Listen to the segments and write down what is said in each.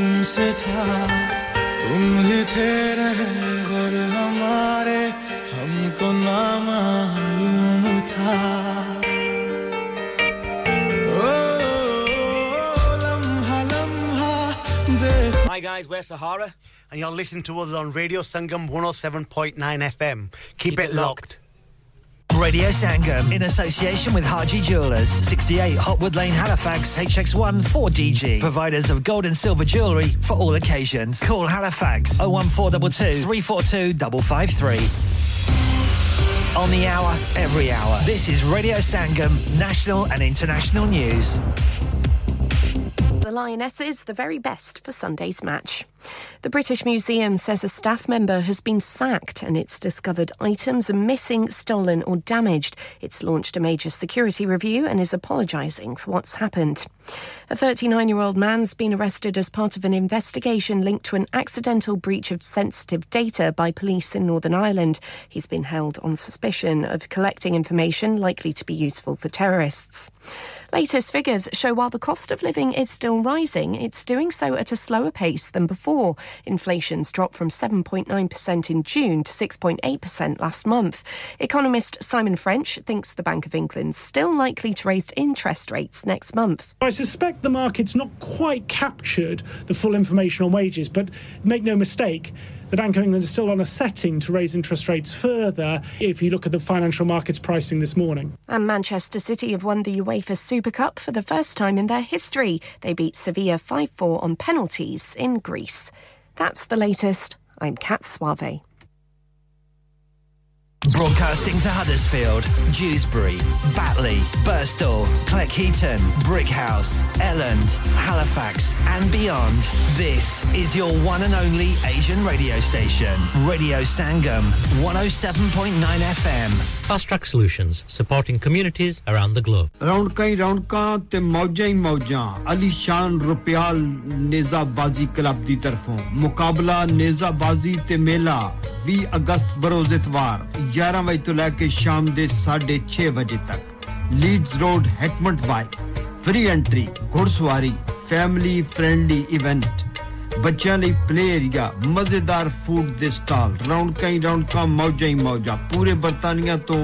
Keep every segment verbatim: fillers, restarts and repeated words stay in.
तुम से था तुम ही थे रहबर हमारे हमको ना मालूम था Hi guys, we're Sahara and you're listening to us on Radio Sangam one oh seven point nine F M. Keep, Keep it, it locked. locked. Radio Sangam, in association with Haji Jewellers, sixty-eight Hotwood Lane, Halifax, H X one four D G. Providers of gold and silver jewellery for all occasions. Call Halifax oh one four two two, three four two five five three. On the hour, every hour. This is Radio Sangam, national and international news. The Lionesses, the very best for Sunday's match. The British Museum says a staff member has been sacked and it's discovered items are missing, stolen or damaged. It's launched a major security review and is apologising for what's happened. A thirty-nine-year-old man's been arrested as part of an investigation linked to an accidental breach of sensitive data by police in Northern Ireland. He's been held on suspicion of collecting information likely to be useful for terrorists. Latest figures show while the cost of living is still rising, it's doing so at a slower pace than before. Inflation's dropped from seven point nine percent in June to six point eight percent last month. Economist Simon French thinks the Bank of England's still likely to raise interest rates next month. I suspect the market's not quite captured the full information on wages, but make no mistake, the Bank of England is still on a setting to raise interest rates further if you look at the financial markets pricing this morning. And Manchester City have won the UEFA Super Cup for the first time in their history. They beat Sevilla five four on penalties in Greece. That's the latest. I'm Kat Suave. Broadcasting to Huddersfield, Dewsbury, Batley, Birstall, Cleckheaton, Brickhouse, Elland, Halifax and beyond. This is your one and only Asian radio station. Radio Sangam, one oh seven point nine F M. Fast Track Solutions, supporting communities around the globe. Roundkai roundka te maujai mauja. Ali Shan Rupial Neza Bazi Club di tarfon. Mukabla Neza Bazi te mela. twenty अगस्त बरोज इतवार eleven बजे तो लेके शाम दे six thirty बजे तक Leeds road Heckmondwike free entry घुड़सवारी family friendly event बच्चों ਲਈ प्ले एरिया मजेदार फूड दे स्टॉल राउंड काई राउंड का मौजा ही मौजा पूरे बर्तानिया तो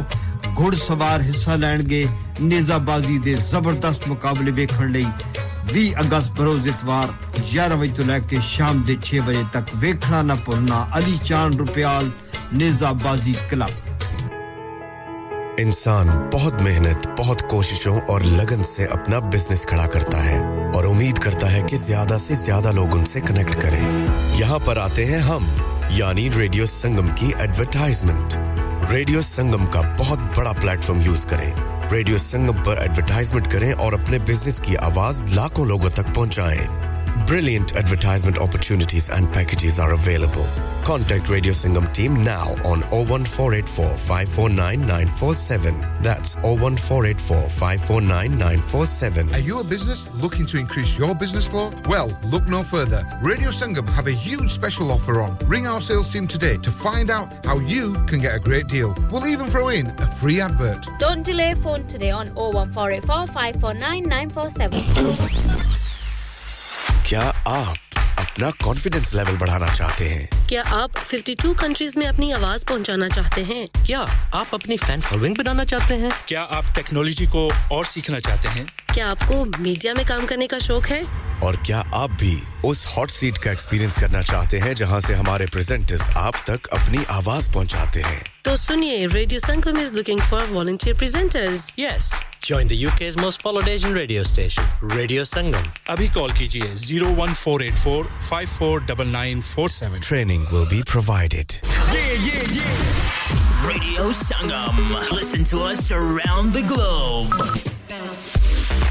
घुड़सवार हिस्सा ਲੈਣਗੇ नेजाबाजी दे ਜ਼ਬਰਦਸਤ ਮੁਕਾਬਲੇ ਵੇਖਣ ਲਈ twenty अगस्त बरोज इतवार eleven बजे तो लेके शाम दे six बजे तक देखना ना भूलना अली चांद रुपयाल निजाबाजी क्लब इंसान बहुत मेहनत बहुत कोशिशों और लगन से अपना बिजनेस खड़ा करता है और उम्मीद करता है कि ज्यादा से ज्यादा लोग उनसे कनेक्ट करें यहां पर आते हैं हम यानी रेडियो संगम की एडवर्टाइजमेंट रेडियो संगम का बहुत बड़ा प्लेटफार्म यूज करें रेडियो संगम पर एडवर्टाइजमेंट करें और अपने बिजनेस की आवाज लाखों लोगों तक पहुंचाएं Brilliant advertisement opportunities and packages are available. Contact Radio Sangam team now on oh one four eight four, five four nine, nine four seven. That's oh one four eight four, five four nine, nine four seven. Are you a business looking to increase your business flow? Well, look no further. Radio Sangam have a huge special offer on. Ring our sales team today to find out how you can get a great deal. We'll even throw in a free advert. Don't delay, phone today on oh one four eight four, five four nine, nine four seven. क्या आप अपना confidence level बढ़ाना चाहते हैं? क्या आप fifty-two countries में अपनी आवाज पहुंचाना चाहते हैं? क्या आप अपनी फैन फॉलोइंग बनाना चाहते हैं? क्या आप टेक्नोलॉजी को और सीखना चाहते हैं? क्या आपको मीडिया में काम करने का शौक है? और क्या आप भी उस हॉट सीट का एक्सपीरियंस करना चाहते हैं जहां से हमारे प्रेजेंटर्स आप तक अपनी आवाज पहुंचाते हैं? तो सुनिए, radio Sangam is looking for volunteer presenters. Yes. Join the U K's most followed Asian radio station, Radio Sangam. Abhi call kijiye oh one four eight four, five four nine nine four seven. Training will be provided. Yeah, yeah, yeah. Radio Sangam. Listen to us around the globe.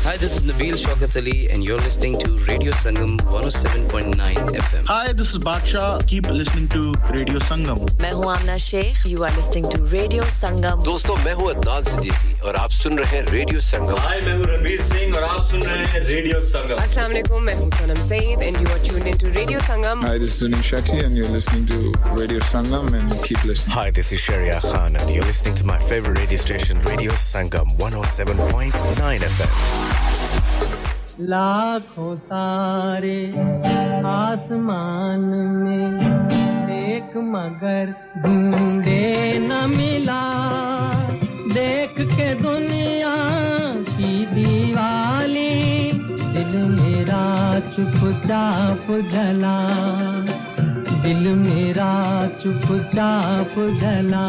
Hi, this is Nabeel Shaukat Ali and you're listening to Radio Sangam one oh seven point nine F M. Hi, this is Baksha. Keep listening to Radio Sangam. मैं हूँ Amna Sheikh. You are listening to Radio Sangam. दोस्तों, मैं हूँ अदनान सिद्दीकी और आप सुन रहे हैं Radio Sangam. Hi, मैं हूँ रणबीर सिंह और आप सुन रहे हैं Radio Sangam. Assalamu alaikum. मैं हूँ सलाम Saeed and you are tuned into Radio Sangam. Hi, this is Zunin Shakti and you're listening to Radio Sangam and keep listening. Hi, this is Sherry Akhan and you're listening to my favorite radio station, Radio Sangam one oh seven point nine F M. लाखों तारे आसमान में एक मगर ढूंढे न मिला देख के दुनिया की दीवाली दिल मेरा चुपचाप जला दिल मेरा चुपचाप जला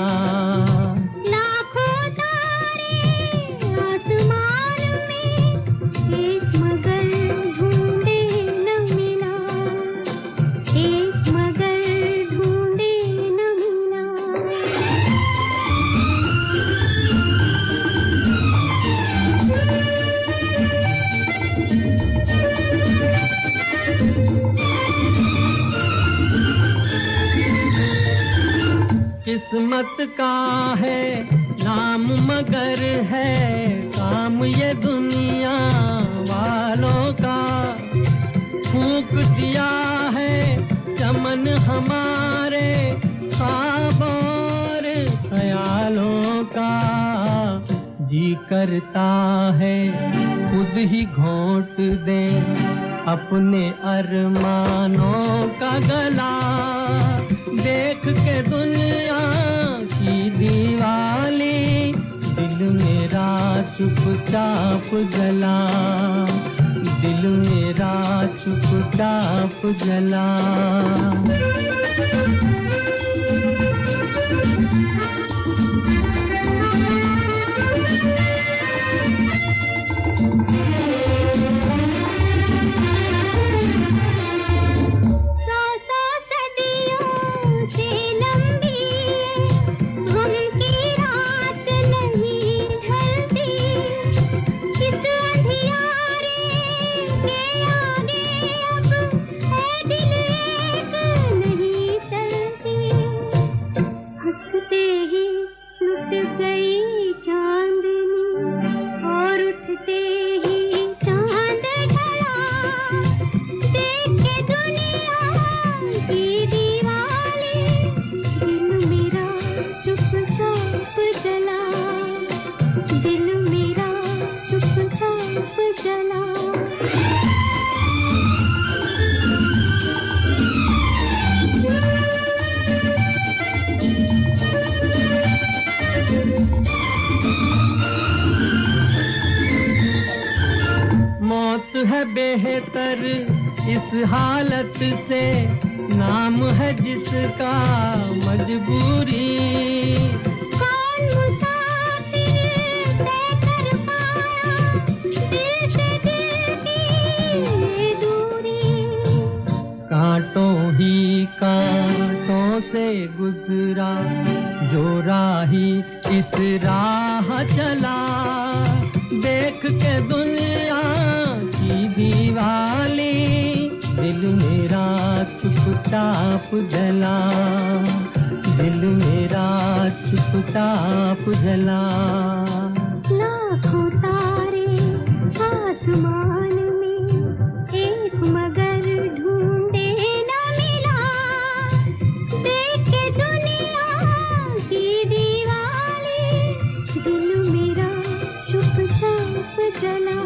किस्मत का है नाम मगर है काम ये दुनिया वालों का फूंक दिया है चमन हमारे ख्वाब और ख्यालों का जी करता है खुद ही घोंट दे अपने अरमानों का गला देख के दुनिया की दीवाली दिल मेरा चुपचाप जला दिल मेरा चुपचाप जला है बेहतर इस हालत से नाम है जिसका मजबूरी कौन मुसाफिर से कर पाया दिल से दिल की दूरी कांटों ही कांटों से गुजरा जो राही इस राह चला देख के दुनिया दीवाली दिल मेरा चुपचाप जला दिल मेरा चुपचाप जला लाखों तारे आसमान में एक मगर ढूंढे ना मिला देख के दुनिया की दीवाली दिल मेरा चुपचाप जला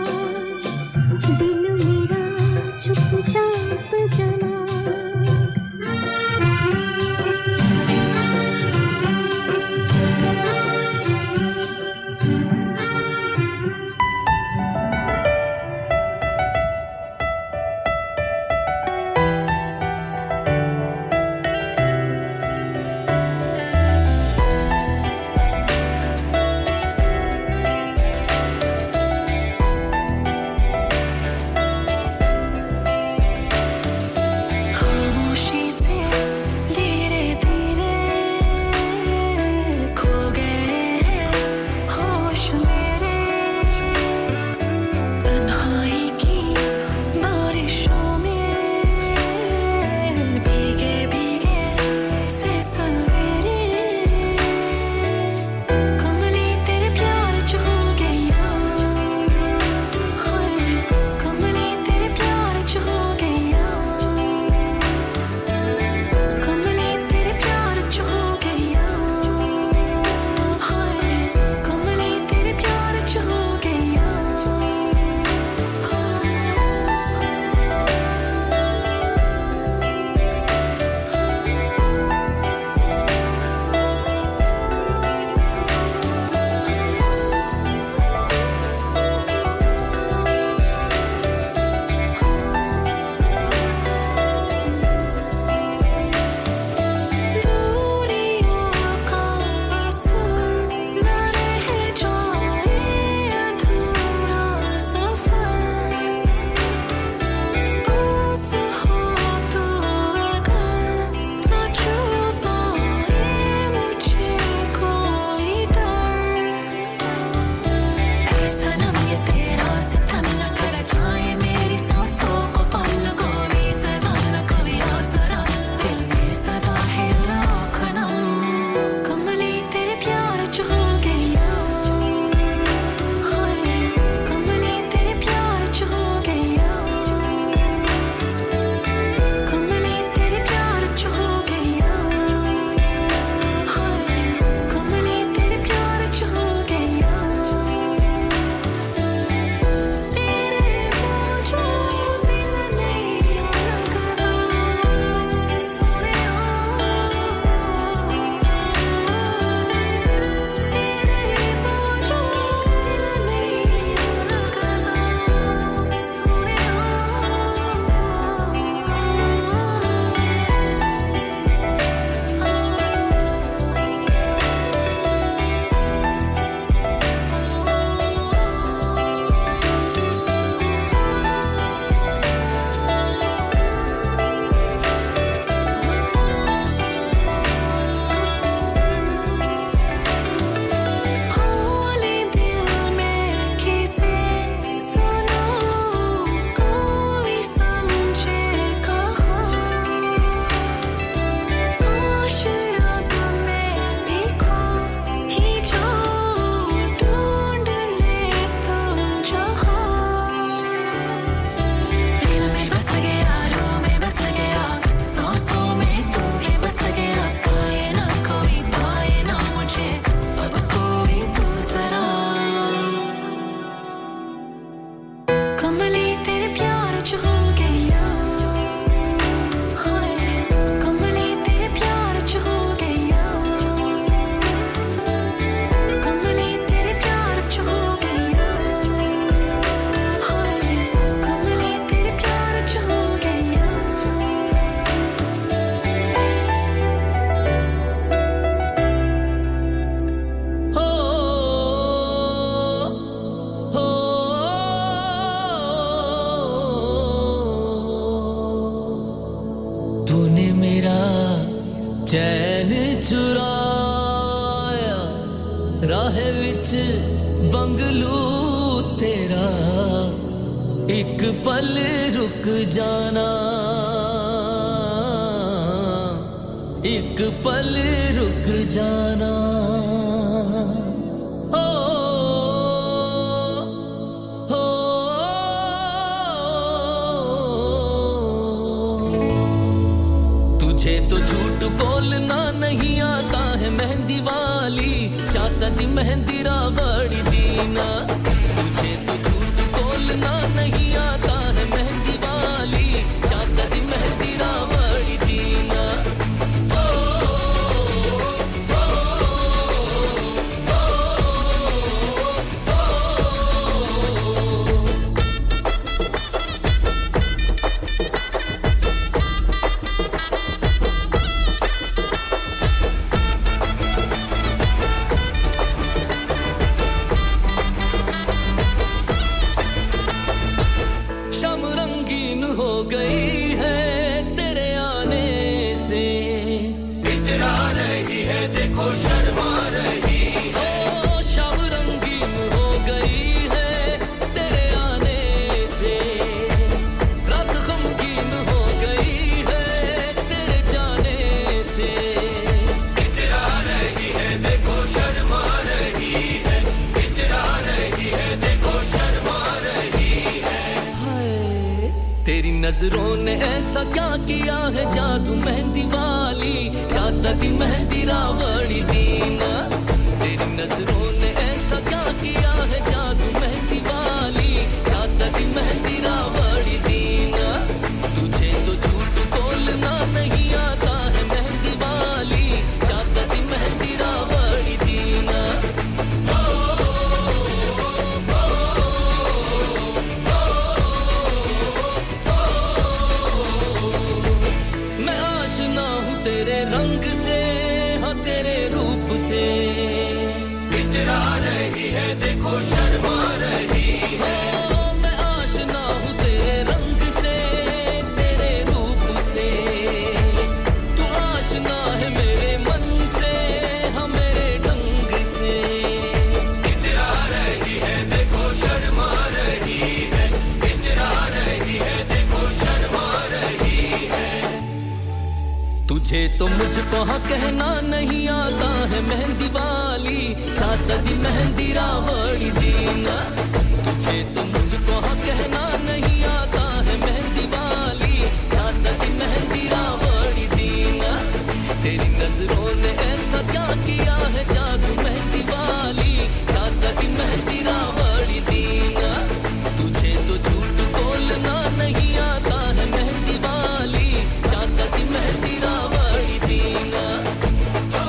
दिल मेरा चुपचाप जला विच बंगलू तेरा एक पल रुक जाना एक पल रुक जाना बोलना नहीं आता है मेहंदी वाली चाहता दी मेहंदी रावड़ी दीना तुझे तो झूठ बोलना नहीं आता है मेहंदी वाली चाहता दी मेहंदी रावड़ी दीना ओ ओ ओ ओ नजरों ने ऐसा क्या किया है जादू मेहंदी वाली चाहता थी मेहंदी रावड़ी दीना तेरी नजरों ने ऐसा क्या किया है जादू मेहंदी वाली चाहता थी मेहंदी रावड़ी दीना तुझे तो झूठ बोलना नहीं आता है मेहंदी वाली चाहता थी मेहंदी रावड़ी दीना देखो शर्मा रही है ओ मैं आशना हूं तेरे रंग से तेरे रूप से तू आशना है मेरे मन से हां मेरे ढंग से इतरा रही है देखो शर्मा रही है इतरा रही है देखो शर्मा रही है तुझे तो मुझको हाँ कहना नहीं आता है मेहंदी वाली चाहता दी मेहंदी रावड़ी दीना तुझे तो मुझको हाँ कहना नहीं आता है मेहंदी वाली चाहता दी मेहंदी रावड़ी दीना तेरी नजरों ने ऐसा क्या किया है जादू मेहंदी वाली चाहता दी मेहंदी रावड़ी दीना तुझे तो झूठ बोलना नहीं आता है मेहंदी वाली चाहता दी मेहंदी रावड़ी दीना Oh,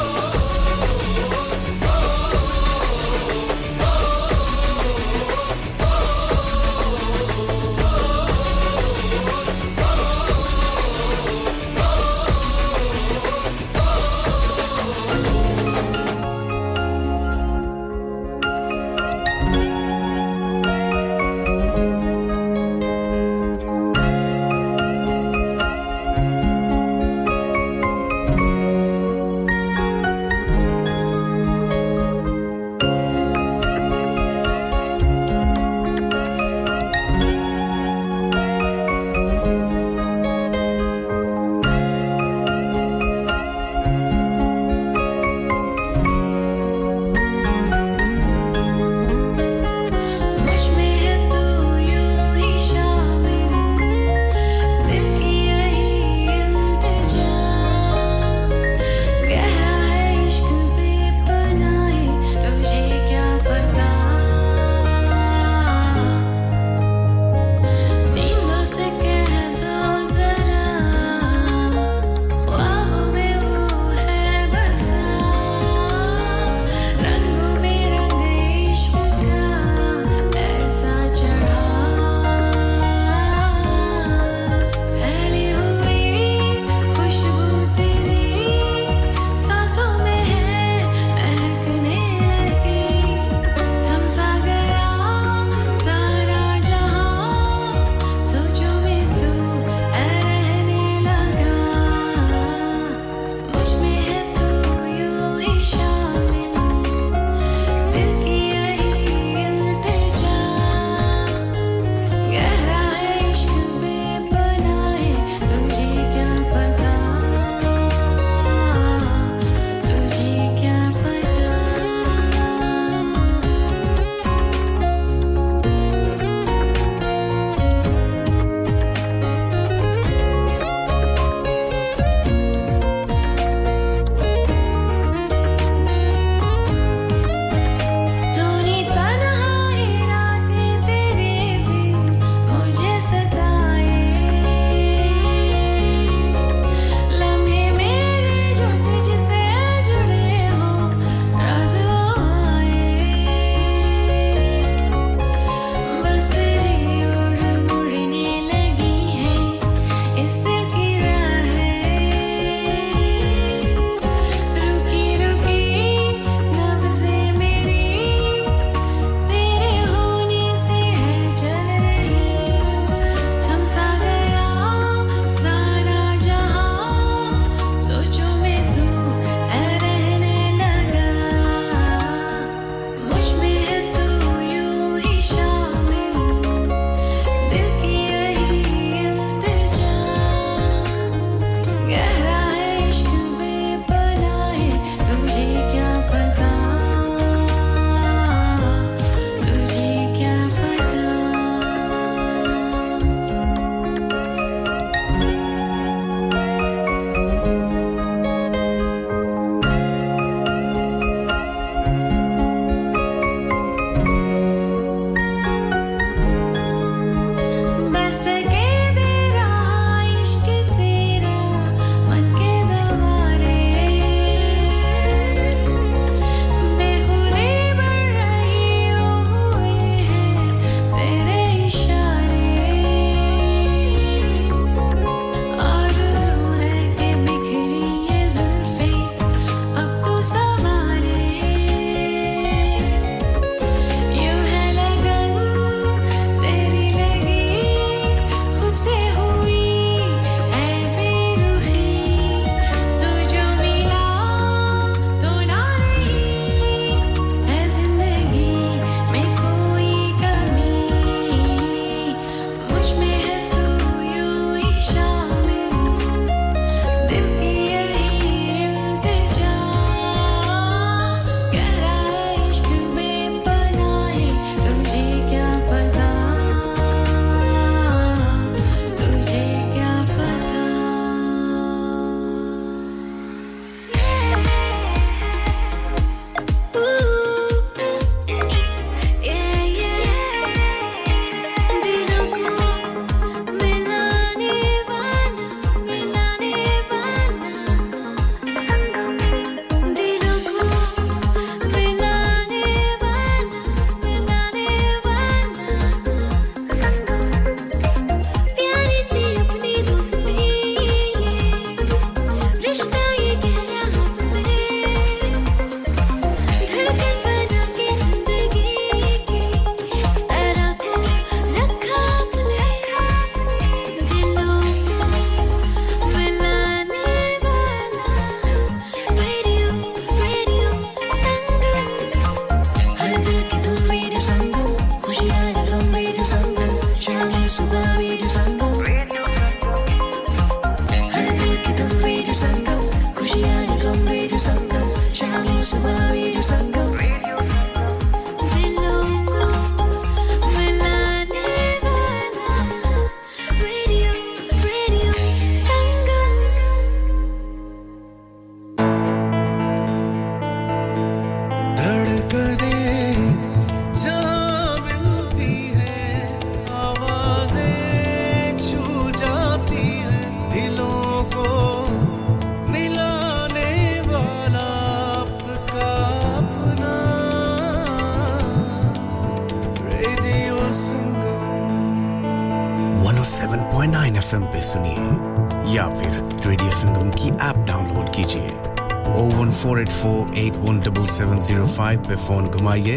four eight four, eight one seven seven zero five पे फोन घुमाइए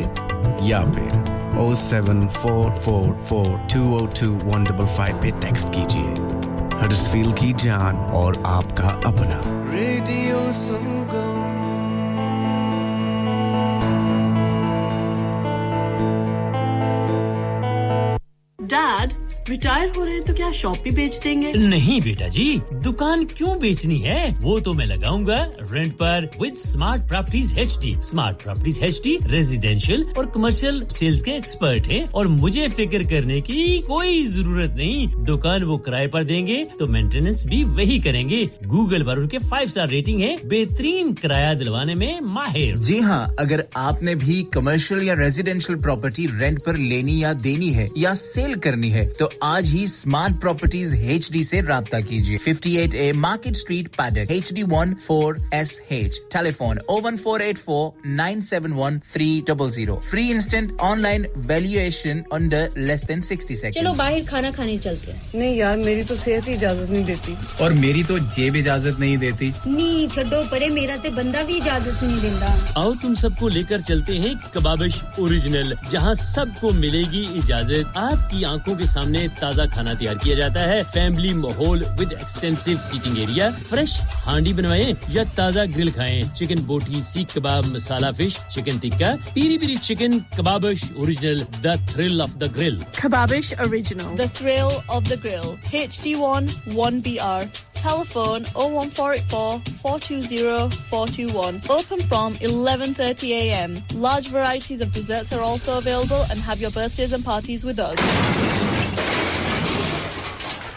या फिर zero seven four four four two zero two one five five पे टेक्स्ट कीजिए हरसफील की जान और आपका अपना रेडियो संगम डैड रिटायर हो रहे हैं तो क्या शॉप भी बेच देंगे नहीं बेटा जी दुकान क्यों बेचनी है वो तो मैं लगाऊंगा रेंट पर with smart properties HD smart properties HD residential और कमर्शियल सेल्स के एक्सपर्ट हैं और मुझे फिक्र करने की कोई जरूरत नहीं दुकान वो किराए पर देंगे तो मेंटेनेंस भी वही करेंगे गूगल पर उनके five star रेटिंग है बेहतरीन किराया दिलवाने में माहिर जी हां अगर आपने भी कमर्शियल या रेजिडेंशियल प्रॉपर्टी रेंट पर लेनी या देनी है या सेल करनी है तो आज ही स्मार्ट प्रॉपर्टीज एचडी से राब्ता कीजिए fifty-eight A Market Street Paddock H D one four S H telephone zero one four eight four nine seven one three zero zero free instant online valuation under less than sixty seconds चलो बाहर खाना खाने चलते हैं नहीं यार मेरी तो सेहत ही इजाजत नहीं देती और मेरी तो जेब इजाजत नहीं देती नहीं छोड़ो परे मेरा ते बंदा भी इजाजत नहीं देता आओ तुम सबको लेकर चलते हैं कबाबिश ओरिजिनल जहां सबको मिलेगी इजाजत आपकी आंखों के सामने ताजा खाना तैयार किया जाता है फैमिली माहौल with extensive seating area fresh handi banwaye ya taza grill khaye chicken boti seekh kebab masala fish chicken tikka piri piri chicken kebabish original the thrill of the grill kebabish original the thrill of the grill H D one one B R telephone zero one four eight four four two zero four two one open from eleven thirty A M large varieties of desserts are also available and have your birthdays and parties with us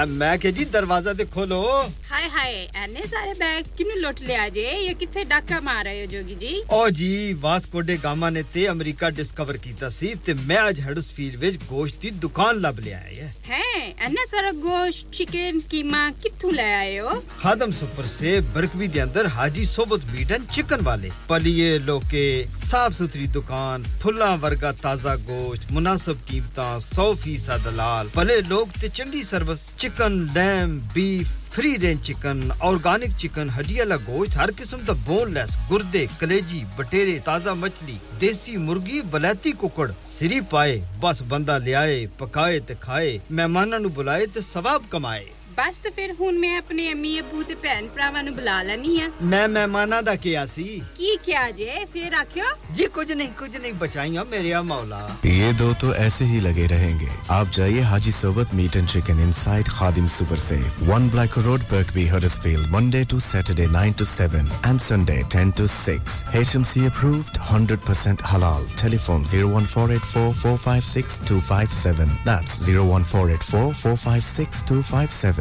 अम्मा के जी दरवाजा दे खोलो हाय हाय एने सारे bag किनु लोट ले आजे ये किथे डाका मार रहे हो जोगी जी ओ जी वास्को डे गामा ने ते अमेरिका डिस्कवर कीता सी ते मैं आज हडर्सफील्ड विच गोश्त दी दुकान लब ले आया है एने सारा गोश्त चिकन कीमा किथू ले आए हो खादम सुपर से बरकवी दे अंदर हाजी सोबत मीट एंड चिकन वाले पलिए लोके साफ सुथरी दुकान फुल्ला वर्गा ताजा गोश्त मुनासिब कीमतां one hundred percent दलाल भले लोग ते चंगी service Chicken, lamb, beef, free range chicken, organic chicken, हड्डियां ला गोश्त, हर किस्म दा boneless, गुर्दे, कलेजी, बटेरे, ताजा मछली, देसी मुर्गी, बलाती कुकड़, सिरी पाए, बस बंदा ले आए, पकाए ते खाए, मेहमानां नु बुलाए ते सवाब कमाए। बस तो फिर हुन मैं अपने अम्मी अब्बू ते भैन भरावां नु बुला लैनी है। मैं मेहमानां दा किया सी। की किया जे फिर आखियो? जी कुछ नहीं कुछ नहीं बचाइयां मेरे आ मौला। ये दो तो ऐसे ही लगे रहेंगे आप जाइए हाजी सोबत meat and chicken inside Khadim super से one Black Road Birkby Huddersfield Monday to Saturday nine to seven and Sunday ten to six H M C approved one hundred percent halal telephone zero one four eight four four five six two five seven that's zero one four eight four four five six two five seven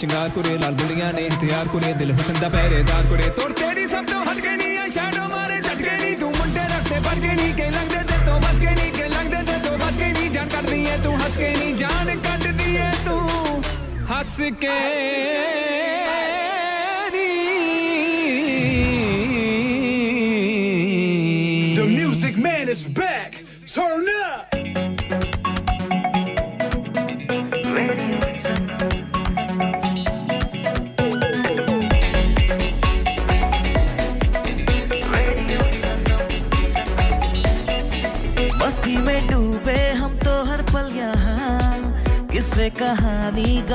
ਸ਼ਿੰਗਾਰ ਕੁਰੇ ਲਾਲ ਬੁਲੀਆਂ ਨੇ ਇਤਿਆਰ ਕੁਰੇ ਦਿਲ ਹੁਸਨ ਦਾ ਪਹਿਰੇਦਾਰ ਕੁਰੇ ਤੋੜ ਤੇਰੀ ਸਭ ਤੋਂ ਹਟ ਕੇ ਨਹੀਂ ਆ ਸ਼ੈਡੋ ਮਾਰੇ ਛੱਡ ਕੇ ਨਹੀਂ ਤੂੰ ਮੁੰਡੇ ਰੱਖਦੇ ਬਣ ਕੇ ਨਹੀਂ ਕੇ ਲੰਘਦੇ ਤੇ ਤੋਂ ਬਚ ਕੇ ਨਹੀਂ ਕੇ ਲੰਘਦੇ ਤੇ ਤੋਂ ਬਚ ਕੇ ਨਹੀਂ ਜਾਨ ਕਰਦੀ ਏ ਤੂੰ ਹੱਸ ਕੇ ਨਹੀਂ ਜਾਨ ਕੱਢਦੀ ਏ ਤੂੰ ਹੱਸ ਕੇ ਨਹੀਂ The music man is back turn up कहानी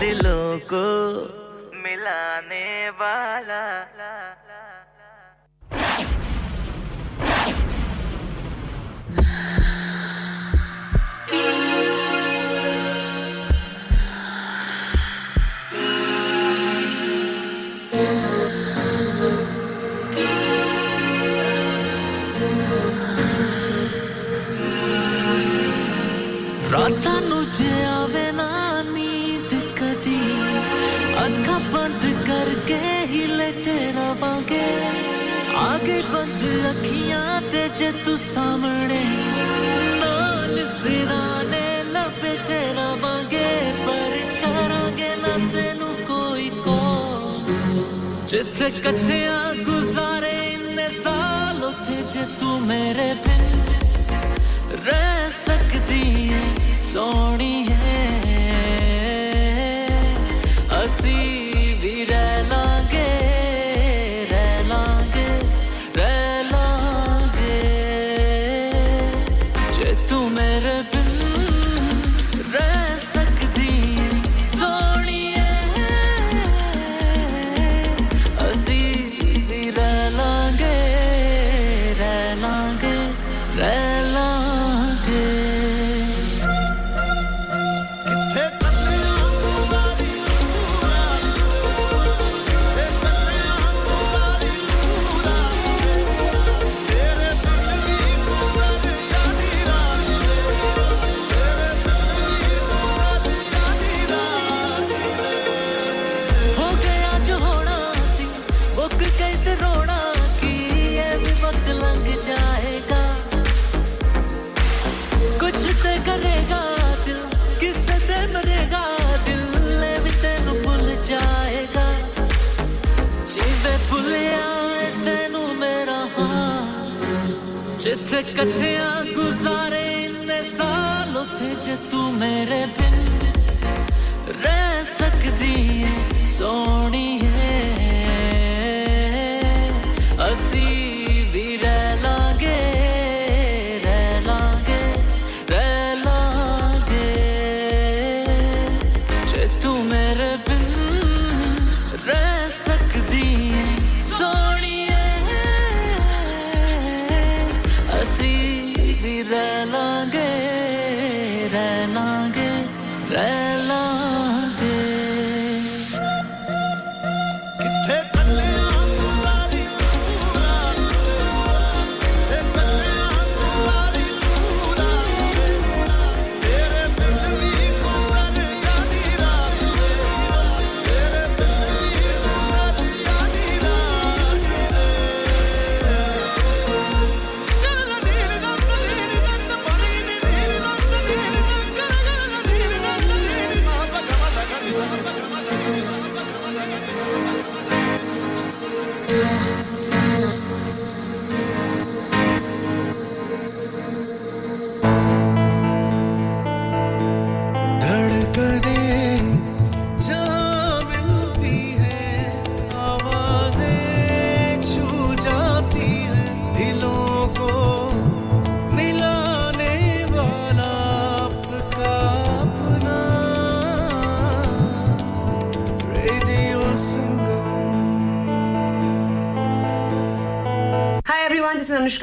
दिलों को मिलाने वाला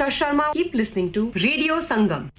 Sharma, keep listening to Radio Sangam.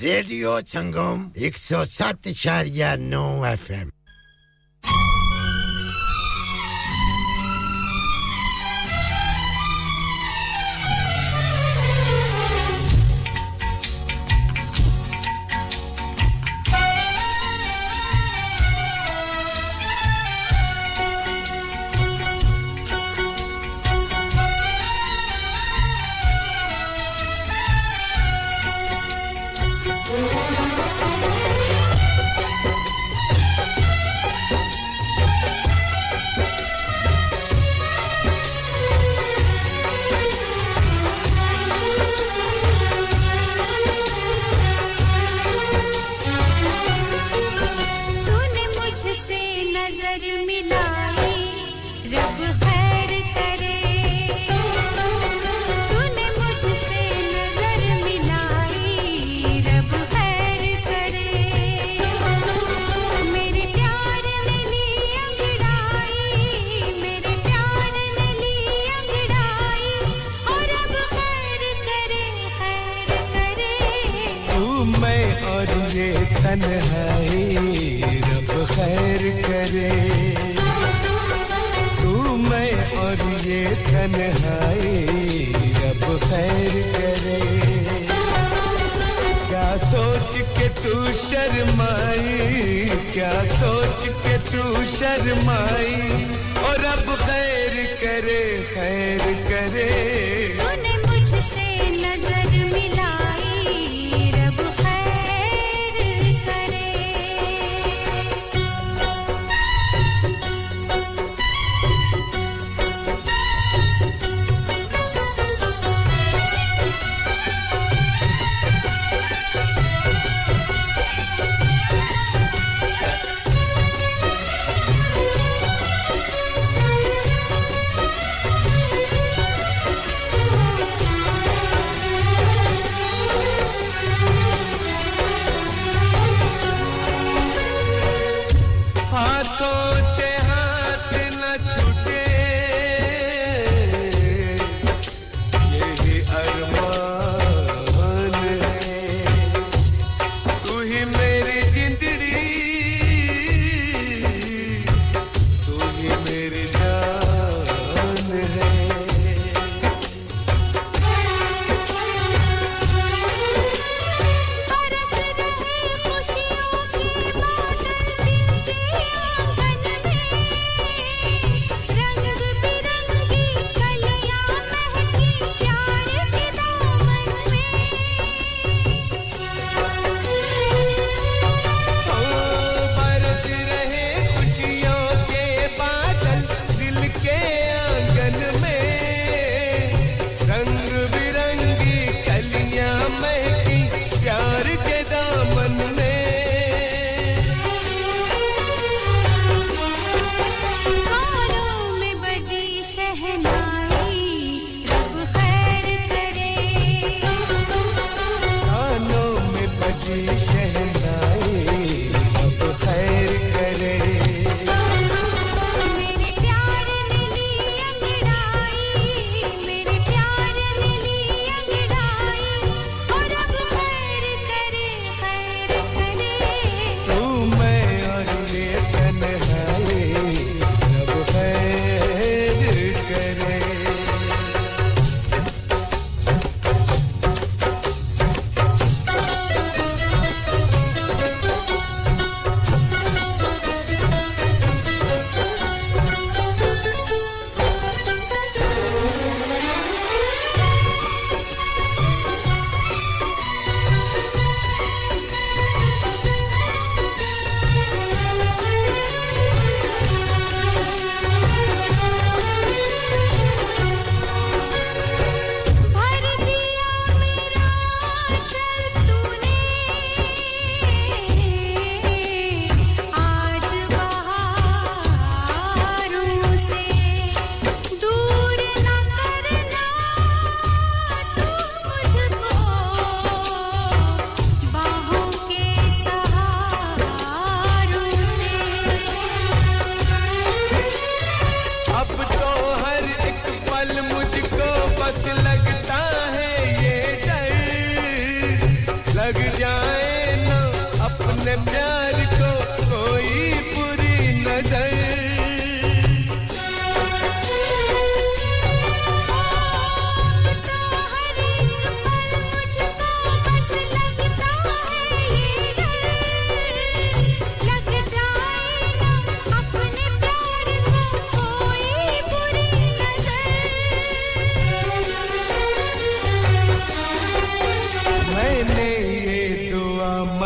Radio Sangam one oh seven point nine F M.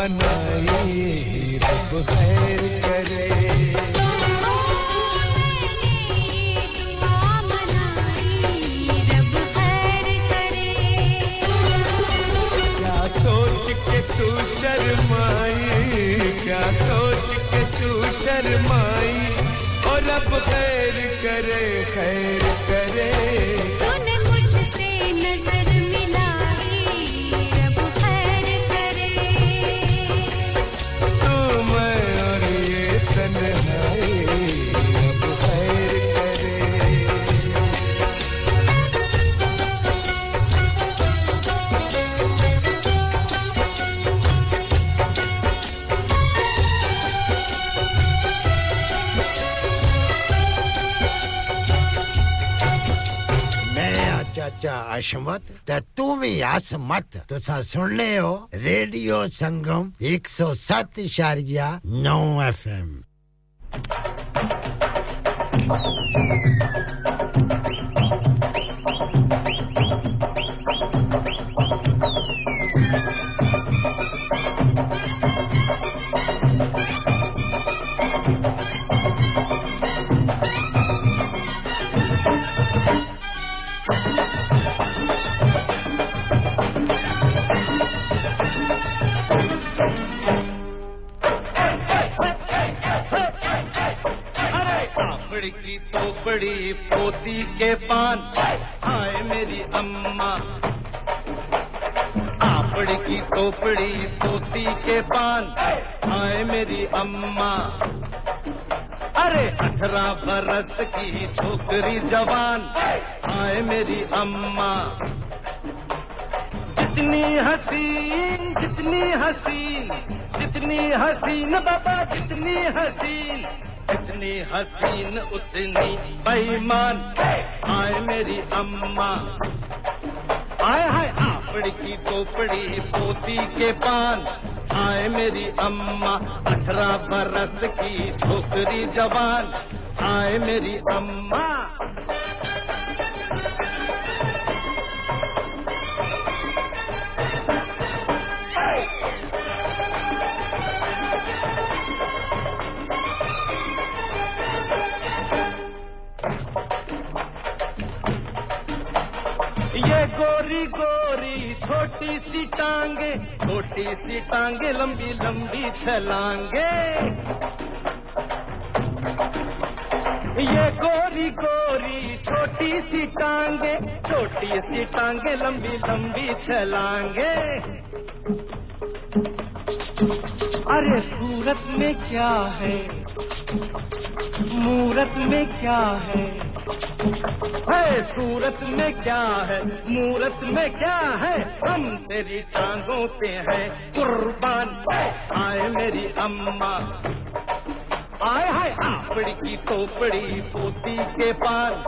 मनाए रब खैर करे तू शर्माई क्या सोच के तू शर्माई और रब खैर करे खैर करे तूने मुझसे नजर मिलाई रब खैर करे तू मैं और ये तन्हाई रब खैर करे अच्छा अशमत ते तू भी असमत तुसा सुन ले हो radio Sangam one oh seven point nine FM की पोपड़ी पोती के पान आए मेरी अम्मा आपड़ की पोपड़ी पोती के पान आए मेरी अम्मा अरे अठारह बरस की छोकरी जवान आए मेरी अम्मा जितनी हसीन जितनी हसीन जितनी हसीन बाबा जितनी हसीन जितनी हसीन उतनी बेईमान आए मेरी अम्मा आए हाय आपड़ की टोपड़ी पोती के पान आए मेरी अम्मा अठारह बरस की छोकरी जवान आए मेरी अम्मा ये गोरी गोरी छोटी सी टांगे छोटी सी टांगे लंबी लंबी छलांगे ये गोरी गोरी छोटी सी टांगे छोटी सी टांगे लंबी लंबी छलांगे अरे सूरत में क्या है मूरत में क्या है है सूरत में क्या है मूरत में क्या है हम तेरी टांगों पे हैं कुर्बान आए मेरी अम्मा आए हाय आपड़ी की टोपड़ी पोती के पान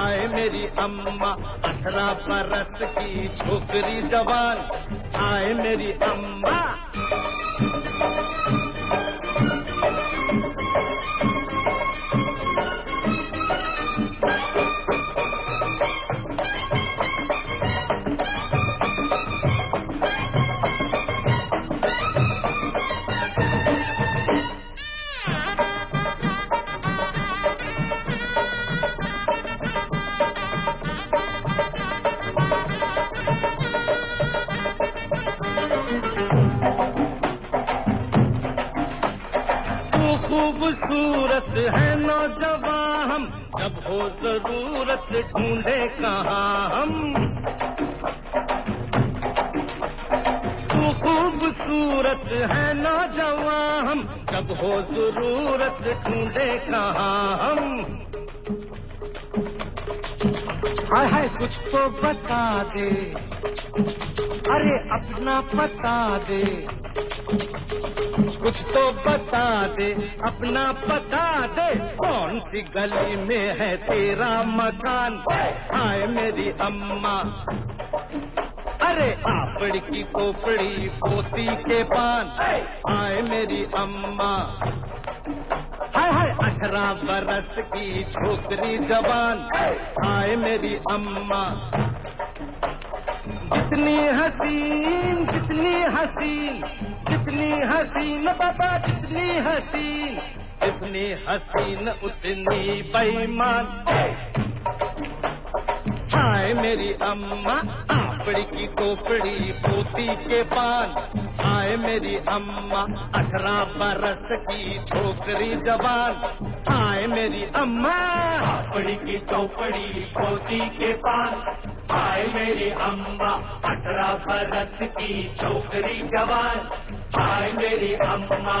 आए मेरी अम्मा अठारह बरस की छोकरी जवान आए मेरी अम्मा खूबसूरत है नौजवान हम जब हो जरूरत ढूंढे कहाँ हम तू खूबसूरत है नौजवान हम जब हो जरूरत ढूंढे कहाँ हम हाय हाय कुछ तो बता दे अरे अपना पता दे कुछ तो बता दे अपना पता दे कौन सी गली में है तेरा मकान आए मेरी अम्मा अरे आपड़ की पोपड़ी पोती के पान आए मेरी अम्मा हाय हाय अठारह बरस की छोकरी जवान आए मेरी अम्मा जितनी हसीन जितनी हसीन जितनी हसीन बाबा जितनी हसीन जितनी हसीन उतनी बेईमान हाय मेरी अम्मा आपड़ी की कोपड़ी पोती के पान हाय मेरी अम्मा अठारह बरस की छोकरी जवान हाय मेरी अम्मा आपड़ी की चौपड़ी पोती के पास हाय मेरी अम्मा अठारह बरस की छोकरी जवान हाय मेरी अम्मा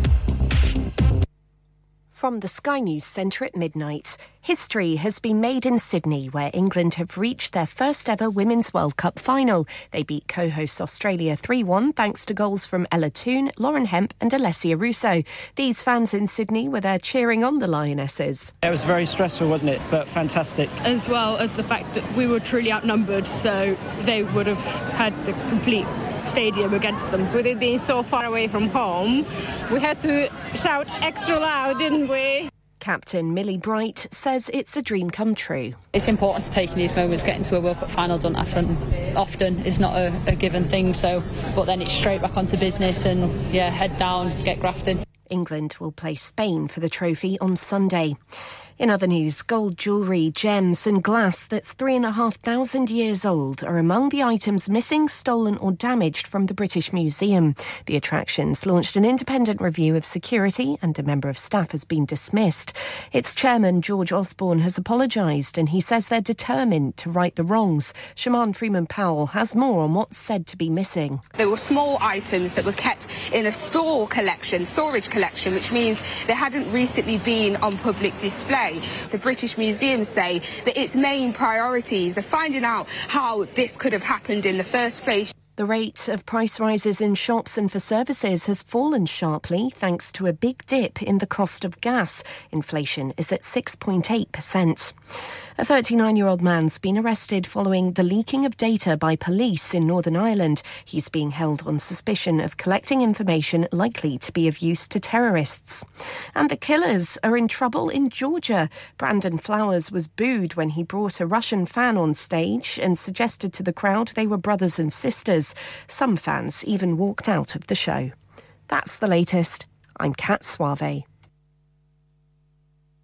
From the Sky News Centre at midnight, history has been made in Sydney, where England have reached their first ever Women's World Cup final. They beat co-hosts Australia three one thanks to goals from Ella Toone, Lauren Hemp and Alessia Russo. These fans in Sydney were there cheering on the Lionesses. It was very stressful, wasn't it? But fantastic. As well as the fact that we were truly outnumbered, so they would have had the complete stadium against them. With it being so far away from home, we had to shout extra loud, didn't we? Captain Millie Bright says it's a dream come true. It's important to take in these moments. Getting to a World Cup final don't happen often. It's not a, a given thing, so but then it's straight back onto business and yeah, head down, get grafting. England will play Spain for the trophy on Sunday. In other news, gold jewellery, gems and glass that's three and a half thousand years old are among the items missing, stolen or damaged from the British Museum. The attractions launched an independent review of security and a member of staff has been dismissed. Its chairman, George Osborne, has apologised and he says they're determined to right the wrongs. Shiminar Freeman-Powell has more on what's said to be missing. There were small items that were kept in a store collection, storage collection, which means they hadn't recently been on public display. The British Museum say that its main priorities are finding out how this could have happened in the first place. The rate of price rises in shops and for services has fallen sharply thanks to a big dip in the cost of gas. Inflation is at six point eight percent. A thirty-nine-year-old man's been arrested following the leaking of data by police in Northern Ireland. He's being held on suspicion of collecting information likely to be of use to terrorists. And the killers are in trouble in Georgia. Brandon Flowers was booed when he brought a Russian fan on stage and suggested to the crowd they were brothers and sisters. Some fans even walked out of the show. That's the latest. I'm Kat Suave.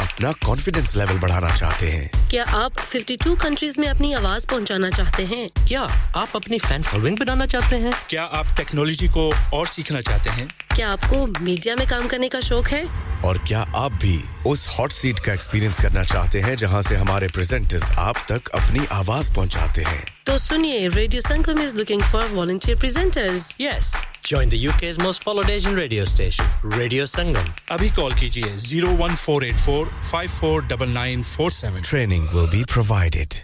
अपना confidence level बढ़ाना चाहते हैं? क्या आप fifty-two countries में अपनी आवाज पहुंचाना चाहते हैं? क्या आप अपनी फैन फॉलोइंग बनाना चाहते हैं? क्या आप टेक्नोलॉजी को और सीखना चाहते हैं? क्या आपको मीडिया में काम करने का शौक है? और क्या आप भी उस हॉट सीट का एक्सपीरियंस करना चाहते हैं जहां से हमारे प्रेजेंटर्स आप तक अपनी आवाज पहुंचाते हैं? तो सुनिए, Radio Sangam is looking for volunteer presenters. Yes, join the U K's most followed Asian radio station, Radio Sangam. Abhi call kijiye oh one four eight four, five four nine nine four seven. Training will be provided.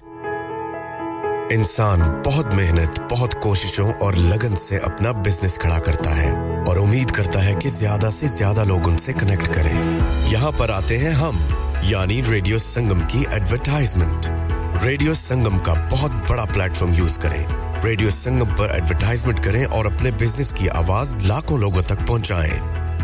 इंसान बहुत मेहनत, बहुत कोशिशों और लगन से अपना business खड़ा करता है और उम्मीद करता है कि ज्यादा से ज्यादा लोग उनसे कनेक्ट करें। यहाँ पर आते हैं हम, यानी रेडियो संगम की एडवर्टाइजमेंट। रेडियो संगम का बहुत बड़ा प्लेटफॉर्म यूज करें। रेडियो संगम पर एडवर्टाइजमेंट करें और अपने बिजनेस की आवाज लाखों लोगों तक पहुंचाएं।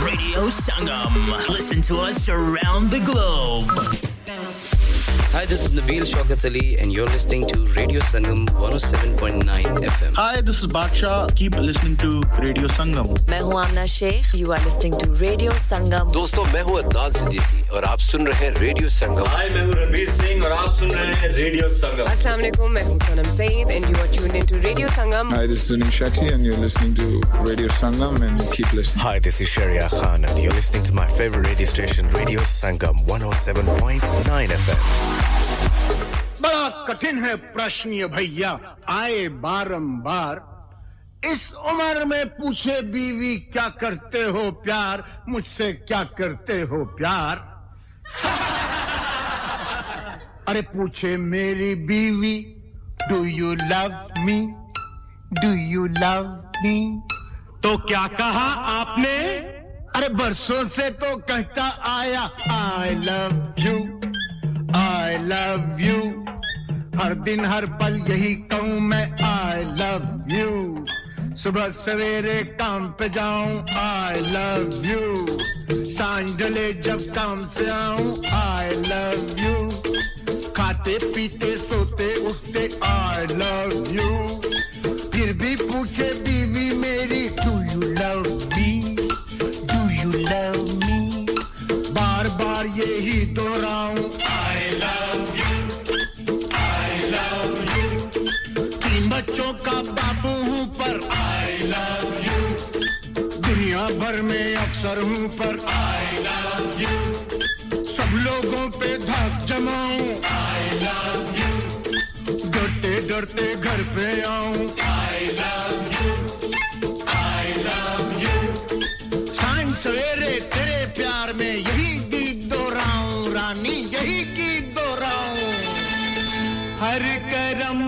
Radio Sangam. Listen to us around the globe. Hi, this is Nabeel Shaukat Ali, and you're listening to Radio Sangam one oh seven point nine F M. Hi, this is Baksha. Keep listening to Radio Sangam. मैं हूँ Amna Sheikh. You are listening to Radio Sangam. दोस्तों, मैं हूँ अदनान सिद्दीकी और आप सुन रहे हैं Radio Sangam. Hi, मैं हूँ रणबीर सिंह और आप सुन रहे हैं Radio Sangam. Assalam Alaikum, मैं हूँ Salaam Sayyid, and you are tuned into Radio Sangam. Hi, this is Zunin Shakti, and you're listening to Radio Sangam, and you keep listening. Hi, this is Sherry Akhan, and you're listening to my favorite radio station, Radio Sangam one oh seven point nine F M. बड़ा कठिन है प्रश्न ये भैया आए बारंबार इस उम्र में पूछे बीवी क्या करते हो प्यार मुझसे क्या करते हो प्यार अरे पूछे मेरी बीवी do you love me do you love me तो क्या कहा आपने अरे बरसों से तो कहता आया I love you I love you हर दिन हर पल यही कहूं मैं I love you सुबह सवेरे काम पे जाऊं I love you सांझ ढले जब काम से आऊं I love you खाते पीते सोते उठते I love you फिर भी पूछे बीवी मेरी do you love me do you love me बार-बार यही दोहराऊं का बाबू हूं पर I love you दुनिया भर में अफसर हूं पर I love you सब लोगों पे धाक जमाऊं I love you डरते डरते घर पे आऊं I love you I love you सांझ सवेरे तेरे प्यार में यही गीत दोहराऊं रानी यही गीत दोहराऊं हर करम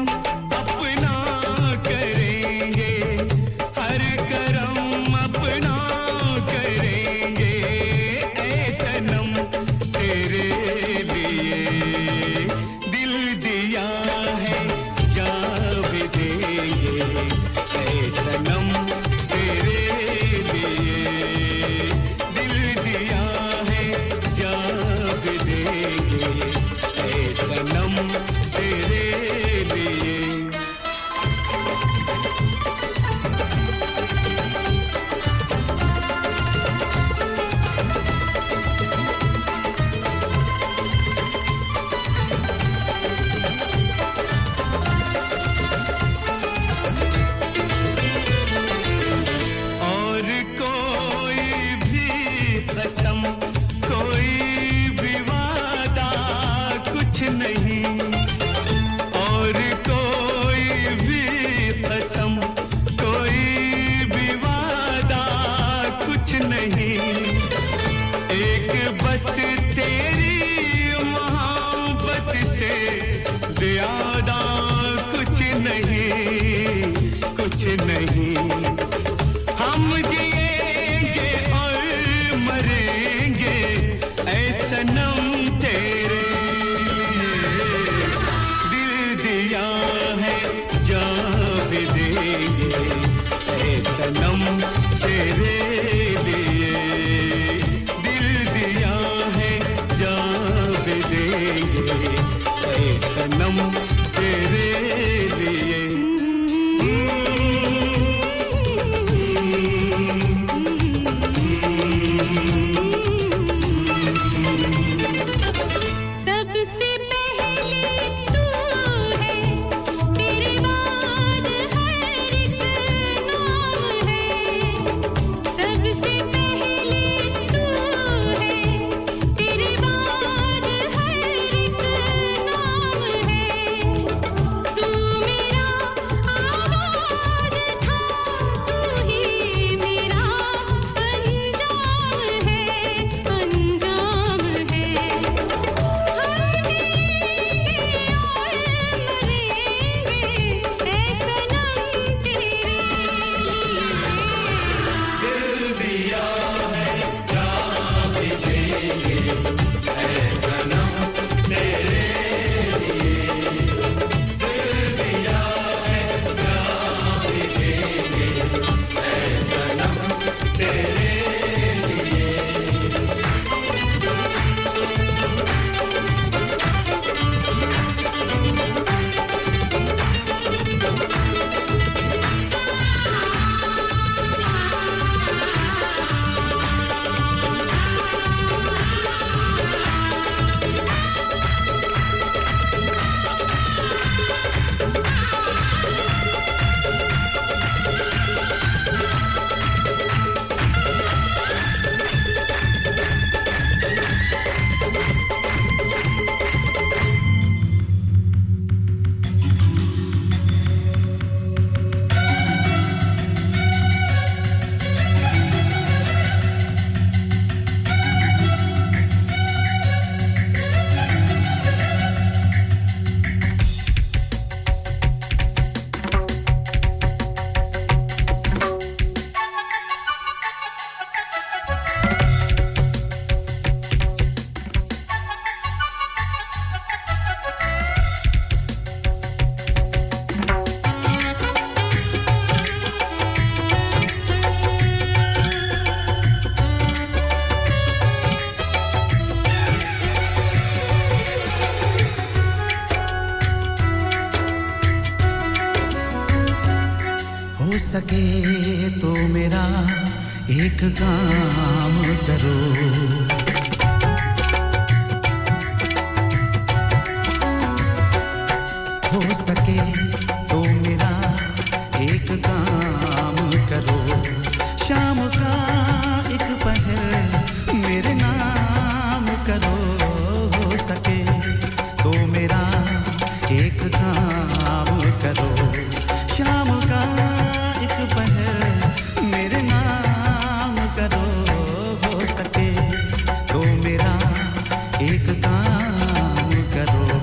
हो सके तो मेरा एक काम करो हो सके तो मेरा एक काम करो शाम का एक पहर मेरे नाम करो हो सके तो मेरा एक काम करो शाम का एक पहर मेरे नाम करो हो सके तो मेरा एक काम करो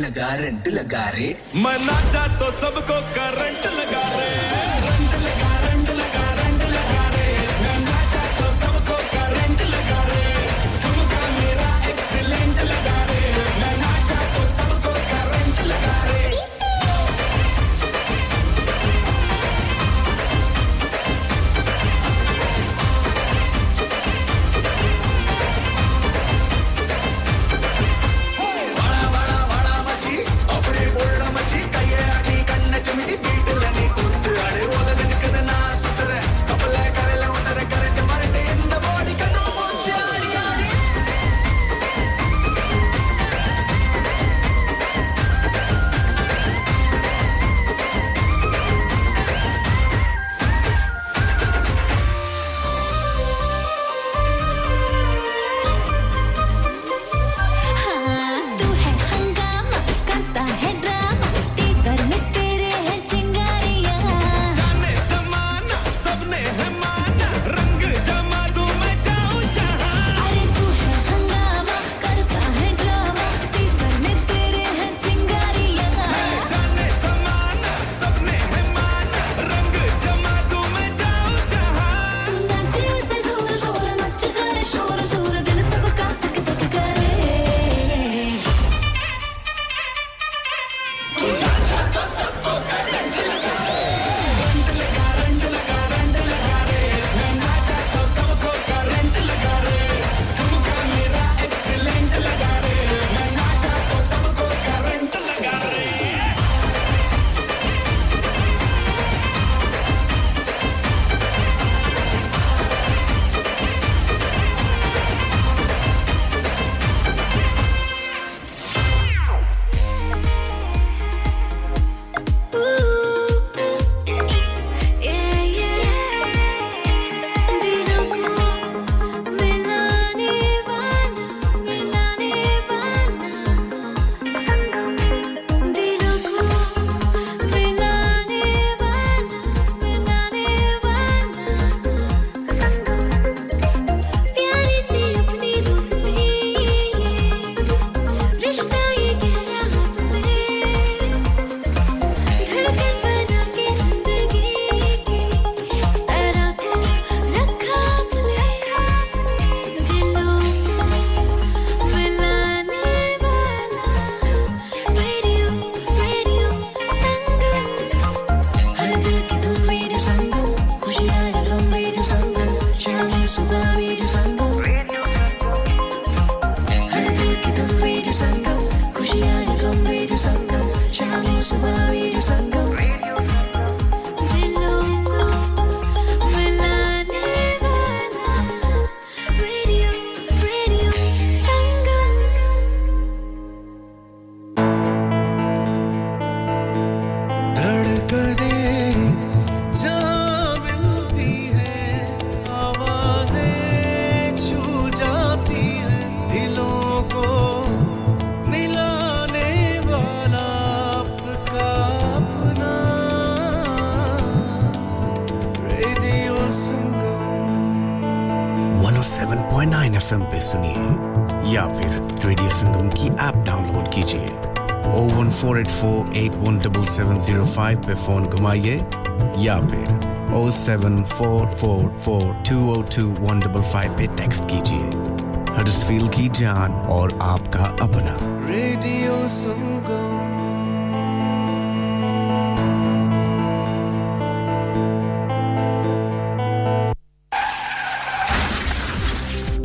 लगा रेंट लगा रे मैं नाचा तो सबको करंट लगा रे रेंट लगा रेंट लगा रेंट लगा रे मैं नाचा तो सबको करंट लगा रे तुमका मेरा एक्सीलेंट लगा रे मैं नाचा तो सबको करंट लगा रे oh one four eight four eight one seven seven zero five पे फोन घुमाइए या फिर oh seven four four four two oh two one five पे टेक्स्ट कीजिए हडर्सफील्ड की जान और आपका अपना रेडियो संगम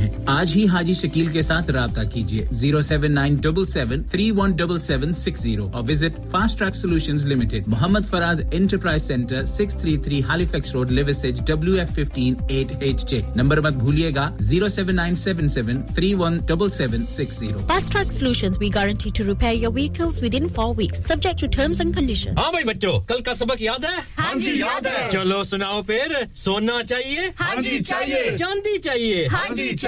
हैं आज ही हाजी शकील के साथ राब्ता कीजिए zero seven nine seven seven three one seven seven six zero और visit fast track solutions limited Mohammad Faraz enterprise centre six thirty-three Halifax road Liversedge W F one five eight H J number मत भूलिएगा zero seven nine seven seven three one seven seven six zero Fast Track Solutions we guarantee to repair your vehicles within four weeks subject to terms and conditions हां भाई बच्चों कल का सबक याद है हां जी याद है चलो सुनाओ फिर सोना चाहिए हां जी चाहिए चांदी चाहिए हां जी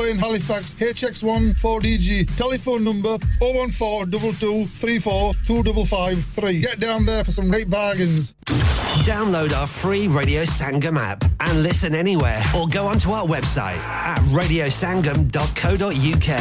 Lane Halifax H X one four D G telephone number oh one four two two three four two five five three get down there for some great bargains Download our free Radio Sangam app and listen anywhere or go onto our website at radio sangam dot co dot U K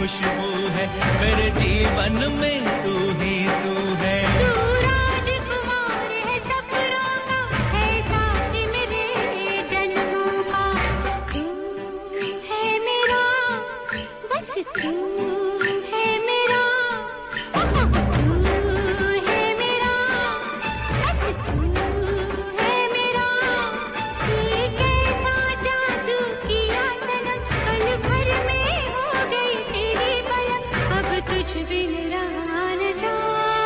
खुशबू है मेरे जीवन में तू ही तू है तू राजकुमार है सपनों का है साथी मेरे जन्मों का तू है मेरा बस तू है मेरा तू है मेरा बस तू है मेरा ये कैसा जादू किया सनम पल भर में हो गई तेरी बयां अब तुझ बिन रहा न जाए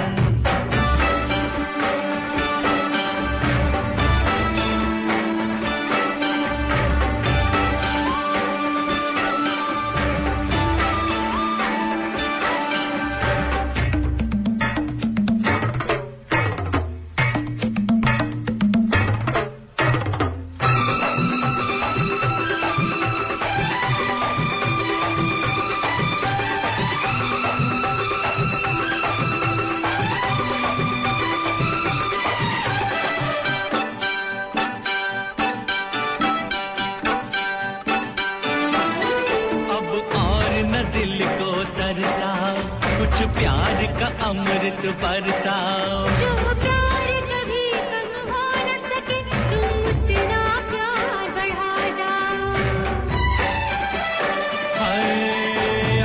अब और न दिल को तरसाओ कुछ प्यार का अमृत बरसाओ जो प्यार कभी कम हो न सके तुम इतना प्यार बढ़ा जाओ हाय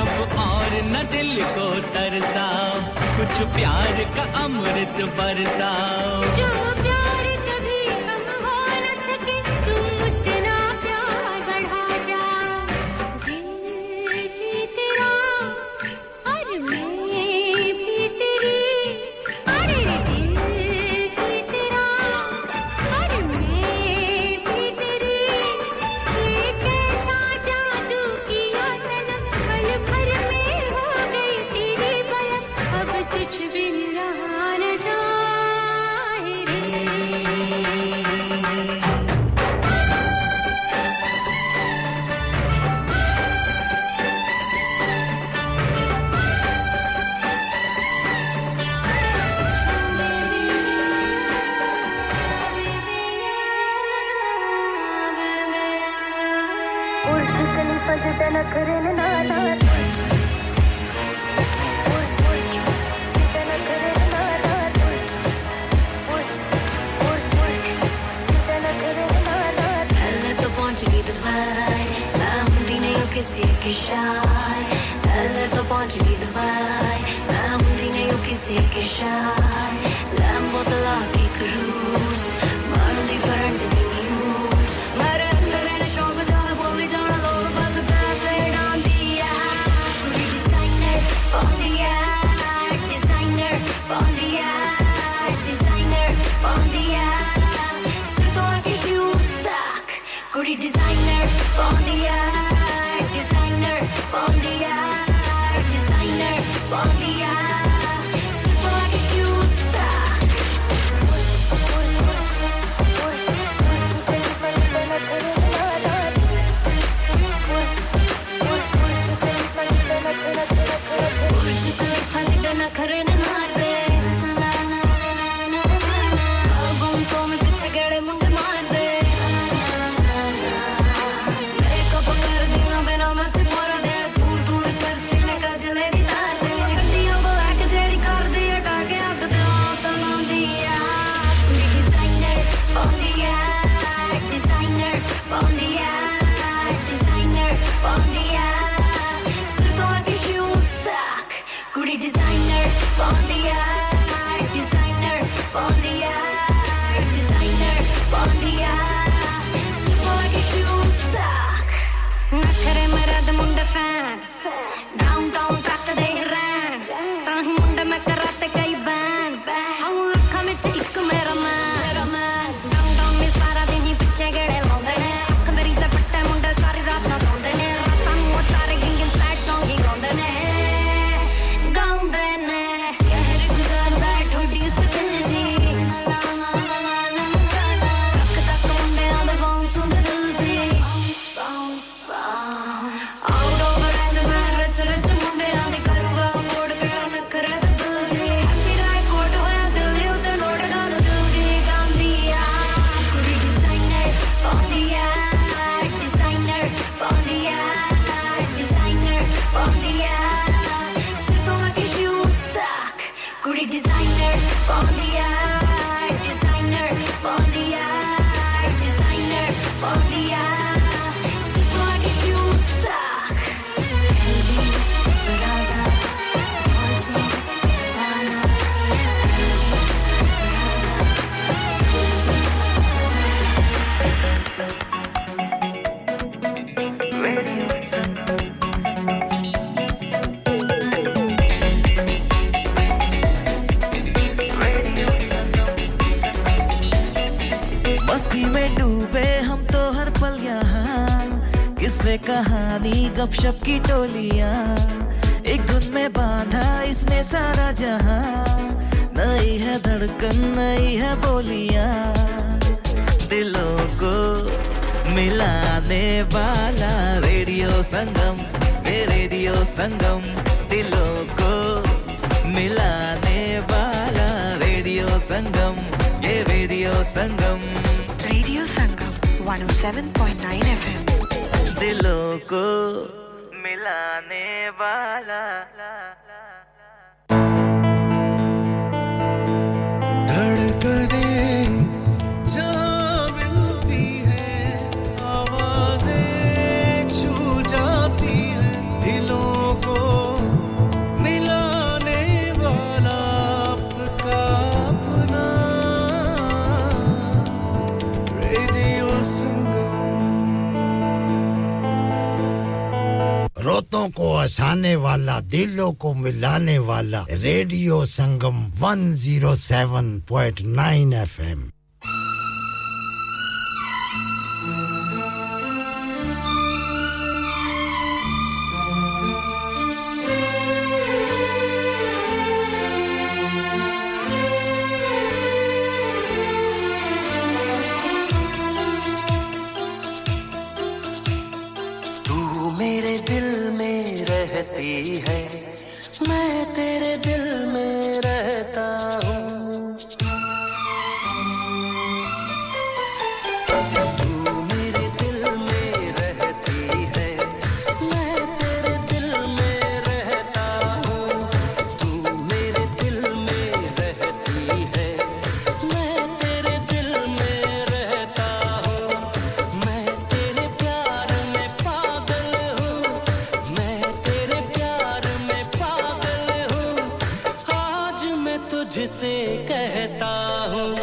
अब और न दिल को तरसाओ कुछ प्यार का अमृत बरसाओ जो प्यार कभी कम हो न सके तुम इतना प्यार बढ़ा जाओ दिल भी तेरा और मैं भी तेरी अरे दिल भी तेरा और मैं भी तेरी ये कैसा जादू किया सनम पल भर में हो गई तेरी बयां अब तुझ बिन रहा न जाए रे Designer on the air, designer on the air. कहानी गपशप की टोलियां एक धुन में बांधा इसने सारा जहां नई है धड़कन नई है बोलियां दिलों को मिलाने वाला रेडियो संगम रे रेडियो संगम दिलों को मिलाने वाला रेडियो संगम ये radio Sangam radio Sangam one oh seven point nine F M दिलों को मिलाने वाला रोतों को हंसाने वाला दिलों को मिलाने वाला radio Sangam one oh seven point nine F M है मैं तेरे दिल में रहता हूँ तू मेरे दिल में रहती है मैं तेरे दिल में रहता हूँ तू मेरे दिल में रहती है मैं तेरे दिल में रहता हूँ मैं तेरे प्यार में पागल हूँ मैं जिसे कहता हूँ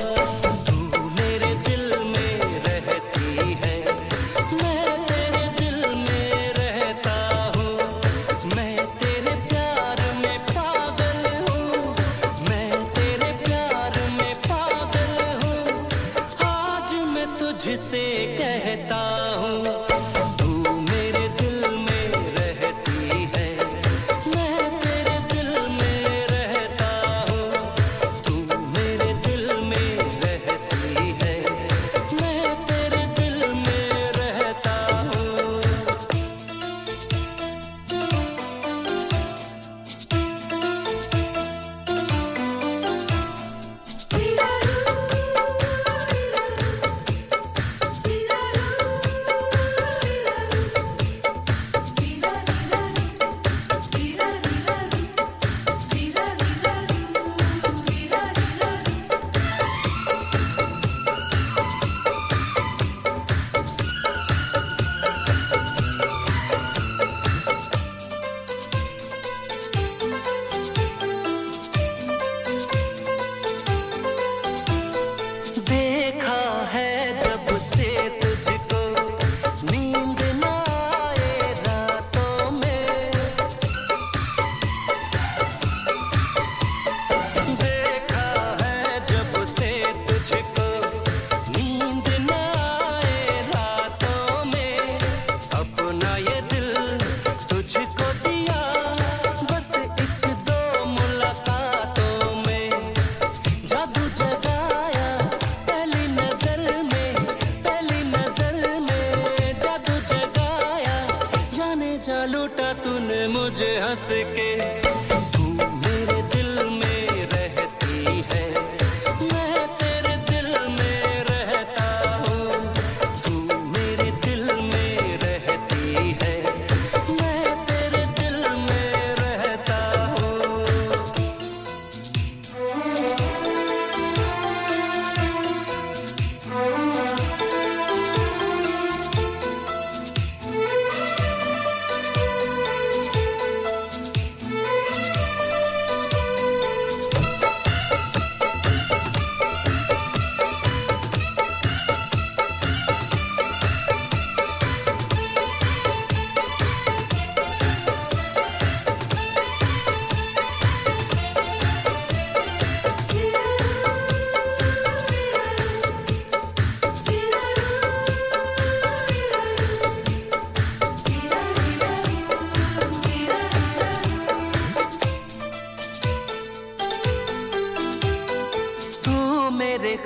Hey,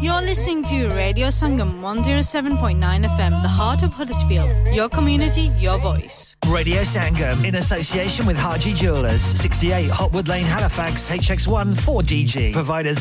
You're listening to Radio Sangam one oh seven point nine F M, the heart of Huddersfield. Your community, your voice. Radio Sangam, in association with Haji Jewellers, sixty-eight Hotwood Lane, Halifax, H X one four D G. Providers of